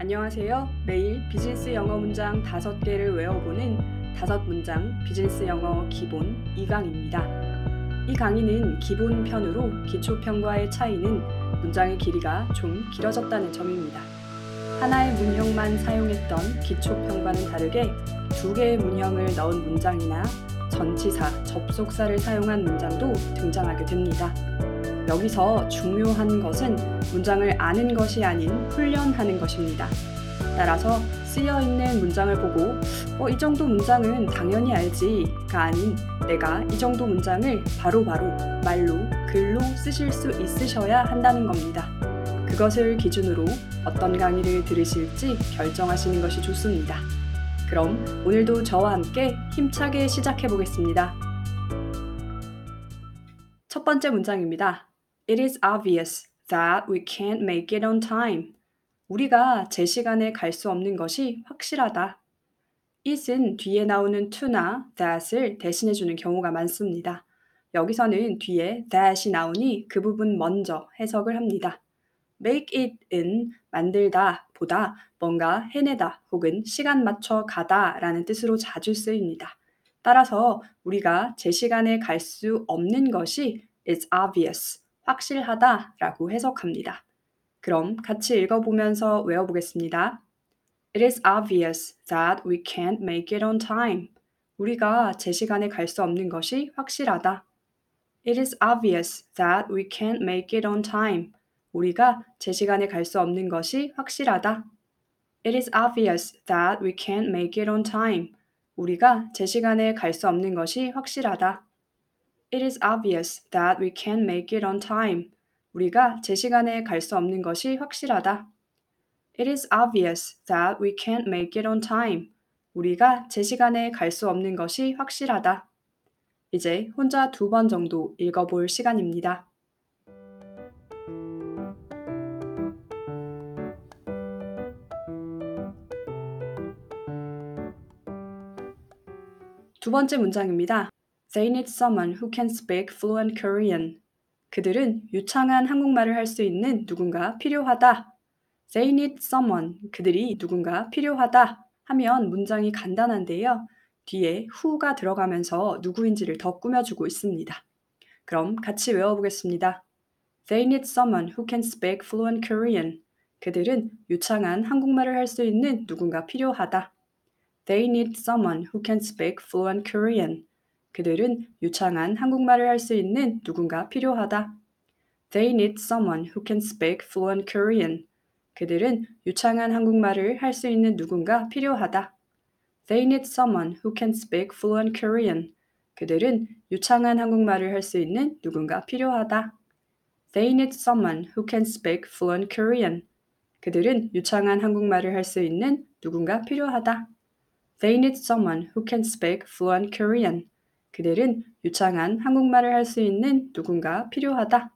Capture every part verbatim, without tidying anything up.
안녕하세요. 매일 비즈니스 영어 문장 다섯 개를 외워보는 다섯 문장 비즈니스 영어 기본 이 강입니다. 이 강의는 기본 편으로 기초 편과의 차이는 문장의 길이가 좀 길어졌다는 점입니다. 하나의 문형만 사용했던 기초 편과는 다르게 두 개의 문형을 넣은 문장이나 전치사, 접속사를 사용한 문장도 등장하게 됩니다. 여기서 중요한 것은 문장을 아는 것이 아닌 훈련하는 것입니다. 따라서 쓰여있는 문장을 보고 어, 이 정도 문장은 당연히 알지가 아닌 내가 이 정도 문장을 바로바로 말로, 글로 쓰실 수 있으셔야 한다는 겁니다. 그것을 기준으로 어떤 강의를 들으실지 결정하시는 것이 좋습니다. 그럼 오늘도 저와 함께 힘차게 시작해 보겠습니다. 첫 번째 문장입니다. It is obvious that we can't make it on time. 우리가 제시간에 갈 수 없는 것이 확실하다. it은 뒤에 나오는 to나 that을 대신해주는 경우가 많습니다. 여기서는 뒤에 that이 나오니 그 부분 먼저 해석을 합니다. make it은 만들다 보다 뭔가 해내다 혹은 시간 맞춰 가다 라는 뜻으로 자주 쓰입니다. 따라서 우리가 제시간에 갈 수 없는 것이 it's obvious. 확실하다라고 해석합니다. 그럼 같이 읽어보면서 외워보겠습니다. It is obvious that we can't make it on time. 우리가 제시간에 갈 수 없는 것이 확실하다. It is obvious that we can't make it on time. 우리가 제시간에 갈 수 없는 것이 확실하다. It is obvious that we can't make it on time. 우리가 제시간에 갈 수 없는 것이 확실하다. It is obvious that we can't make it on time. 우리가 제시간에 갈 수 없는 것이 확실하다. It is obvious that we can't make it on time. 우리가 제시간에 갈 수 없는 것이 확실하다. 이제 혼자 두 번 정도 읽어볼 시간입니다. 두 번째 문장입니다. They need someone who can speak fluent Korean. 그들은 유창한 한국말을 할 수 있는 누군가 필요하다. They need someone. 그들이 누군가 필요하다 하면 문장이 간단한데요. 뒤에 who가 들어가면서 누구인지를 더 꾸며주고 있습니다. 그럼 같이 외워보겠습니다. They need someone who can speak fluent Korean. 그들은 유창한 한국말을 할 수 있는 누군가 필요하다. They need someone who can speak fluent Korean. 그들은 유창한 한국말을 할 수 있는 누군가 필요하다. They need someone who can speak fluent Korean. 그들은 유창한 한국말을 할 수 있는 누군가 필요하다. They need someone who can speak fluent Korean. 그들은 유창한 한국말을 할 수 있는 누군가 필요하다. They need someone who can speak fluent Korean. 그들은 유창한 한국말을 할 수 있는 누군가 필요하다. They need someone who can speak fluent Korean. 그들은 유창한 한국말을 할 수 있는 누군가 필요하다.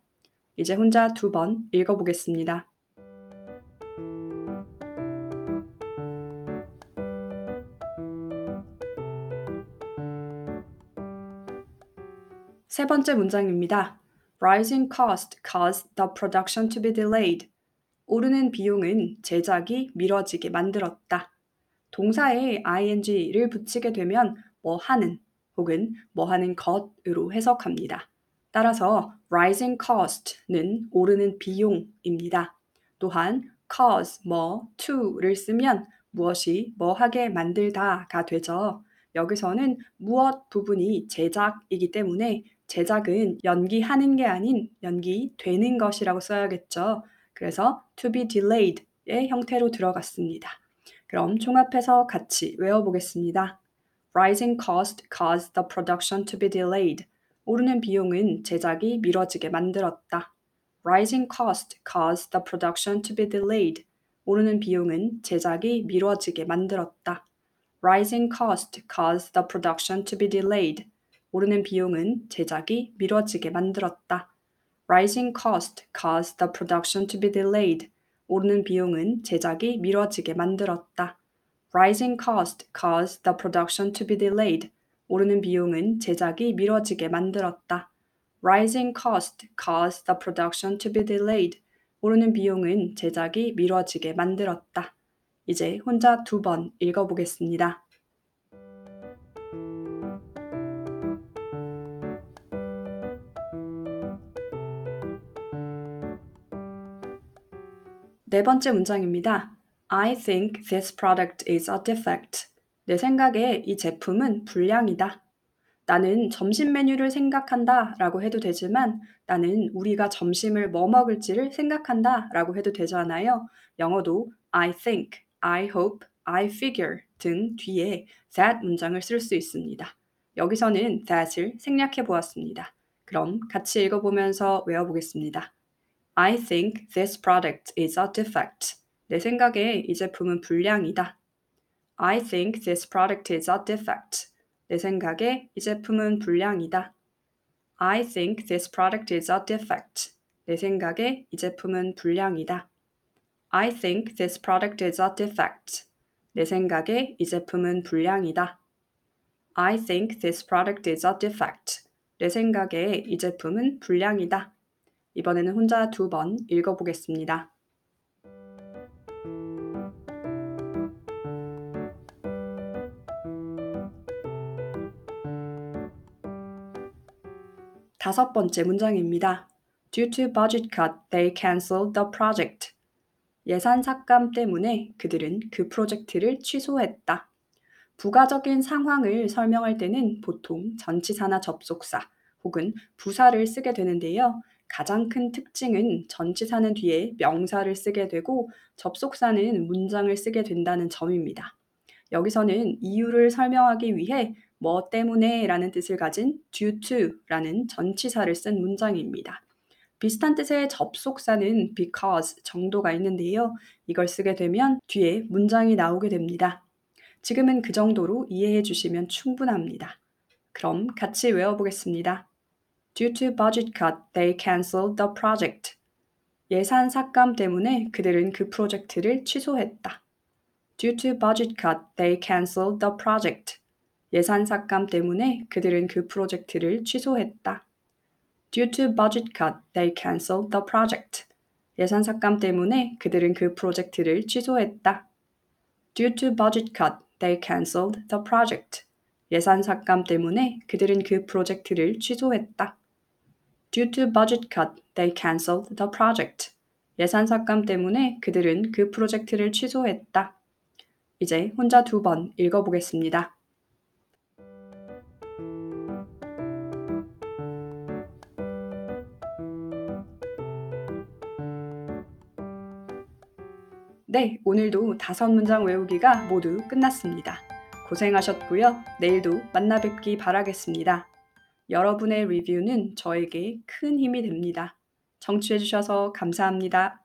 이제 혼자 두 번 읽어보겠습니다. 세 번째 문장입니다. Rising cost caused the production to be delayed. 오르는 비용은 제작이 미뤄지게 만들었다. 동사에 ing를 붙이게 되면 뭐 하는 혹은 뭐 하는 것으로 해석합니다. 따라서 rising cost는 오르는 비용입니다. 또한 cause, 뭐, to를 쓰면 무엇이 뭐하게 만들다가 되죠. 여기서는 무엇 부분이 제작이기 때문에 제작은 연기하는 게 아닌 연기되는 것이라고 써야겠죠. 그래서 to be delayed의 형태로 들어갔습니다. 그럼 종합해서 같이 외워보겠습니다. Rising cost caused the production to be delayed. 오르는 비용은 제작이 미뤄지게 만들었다. Rising cost caused the production to be delayed. 오르는 비용은 제작이 미뤄지게 만들었다. Rising cost caused the production to be delayed. 오르는 비용은 제작이 미뤄지게 만들었다. Rising cost caused the production to be delayed. 오르는 비용은 제작이 미뤄지게 만들었다. Rising cost caused the production to be delayed. 오르는 비용은 제작이 미뤄지게 만들었다. Rising cost caused the production to be delayed. 오르는 비용은 제작이 미뤄지게 만들었다. 이제 혼자 두 번 읽어보겠습니다. 네 번째 문장입니다. I think this product is a defect. 내 생각에 이 제품은 불량이다. 나는 점심 메뉴를 생각한다 라고 해도 되지만 나는 우리가 점심을 뭐 먹을지를 생각한다 라고 해도 되잖아요. 영어도 I think, I hope, I figure 등 뒤에 that 문장을 쓸 수 있습니다. 여기서는 that을 생략해 보았습니다. 그럼 같이 읽어보면서 외워보겠습니다. I think this product is a defect. 내 생각에 이 제품은 불량이다. I think this product is a defect. 내 생각에 이 제품은 불량이다. I think this product is a defect. 내 생각에 이 제품은 불량이다. I think this product is a defect. 내 생각에 이 제품은 불량이다. I think this product is a defect. 내 생각에 이 제품은 불량이다. 이번에는 혼자 두 번 읽어보겠습니다. 다섯 번째 문장입니다. Due to budget cut, they canceled the project. 예산 삭감 때문에 그들은 그 프로젝트를 취소했다. 부가적인 상황을 설명할 때는 보통 전치사나 접속사 혹은 부사를 쓰게 되는데요. 가장 큰 특징은 전치사는 뒤에 명사를 쓰게 되고 접속사는 문장을 쓰게 된다는 점입니다. 여기서는 이유를 설명하기 위해 뭐 때문에 라는 뜻을 가진 due to 라는 전치사를 쓴 문장입니다. 비슷한 뜻의 접속사는 because 정도가 있는데요. 이걸 쓰게 되면 뒤에 문장이 나오게 됩니다. 지금은 그 정도로 이해해 주시면 충분합니다. 그럼 같이 외워보겠습니다. Due to budget cut, they canceled the project. 예산 삭감 때문에 그들은 그 프로젝트를 취소했다. Due to budget cut, they canceled the project. 예산 삭감 때문에 그들은 그 프로젝트를 취소했다. Due to budget cut, they canceled the project. 예산 삭감 때문에 그들은 그 프로젝트를 취소했다. Due to budget cut, they canceled the project. 예산 삭감 때문에 그들은 그 프로젝트를 취소했다. Due to budget cut, they canceled the project. 예산 삭감 때문에 그들은 그 프로젝트를 취소했다. 이제 혼자 두 번 읽어보겠습니다. 네, 오늘도 다섯 문장 외우기가 모두 끝났습니다. 고생하셨고요. 내일도 만나 뵙기 바라겠습니다. 여러분의 리뷰는 저에게 큰 힘이 됩니다. 청취해주셔서 감사합니다.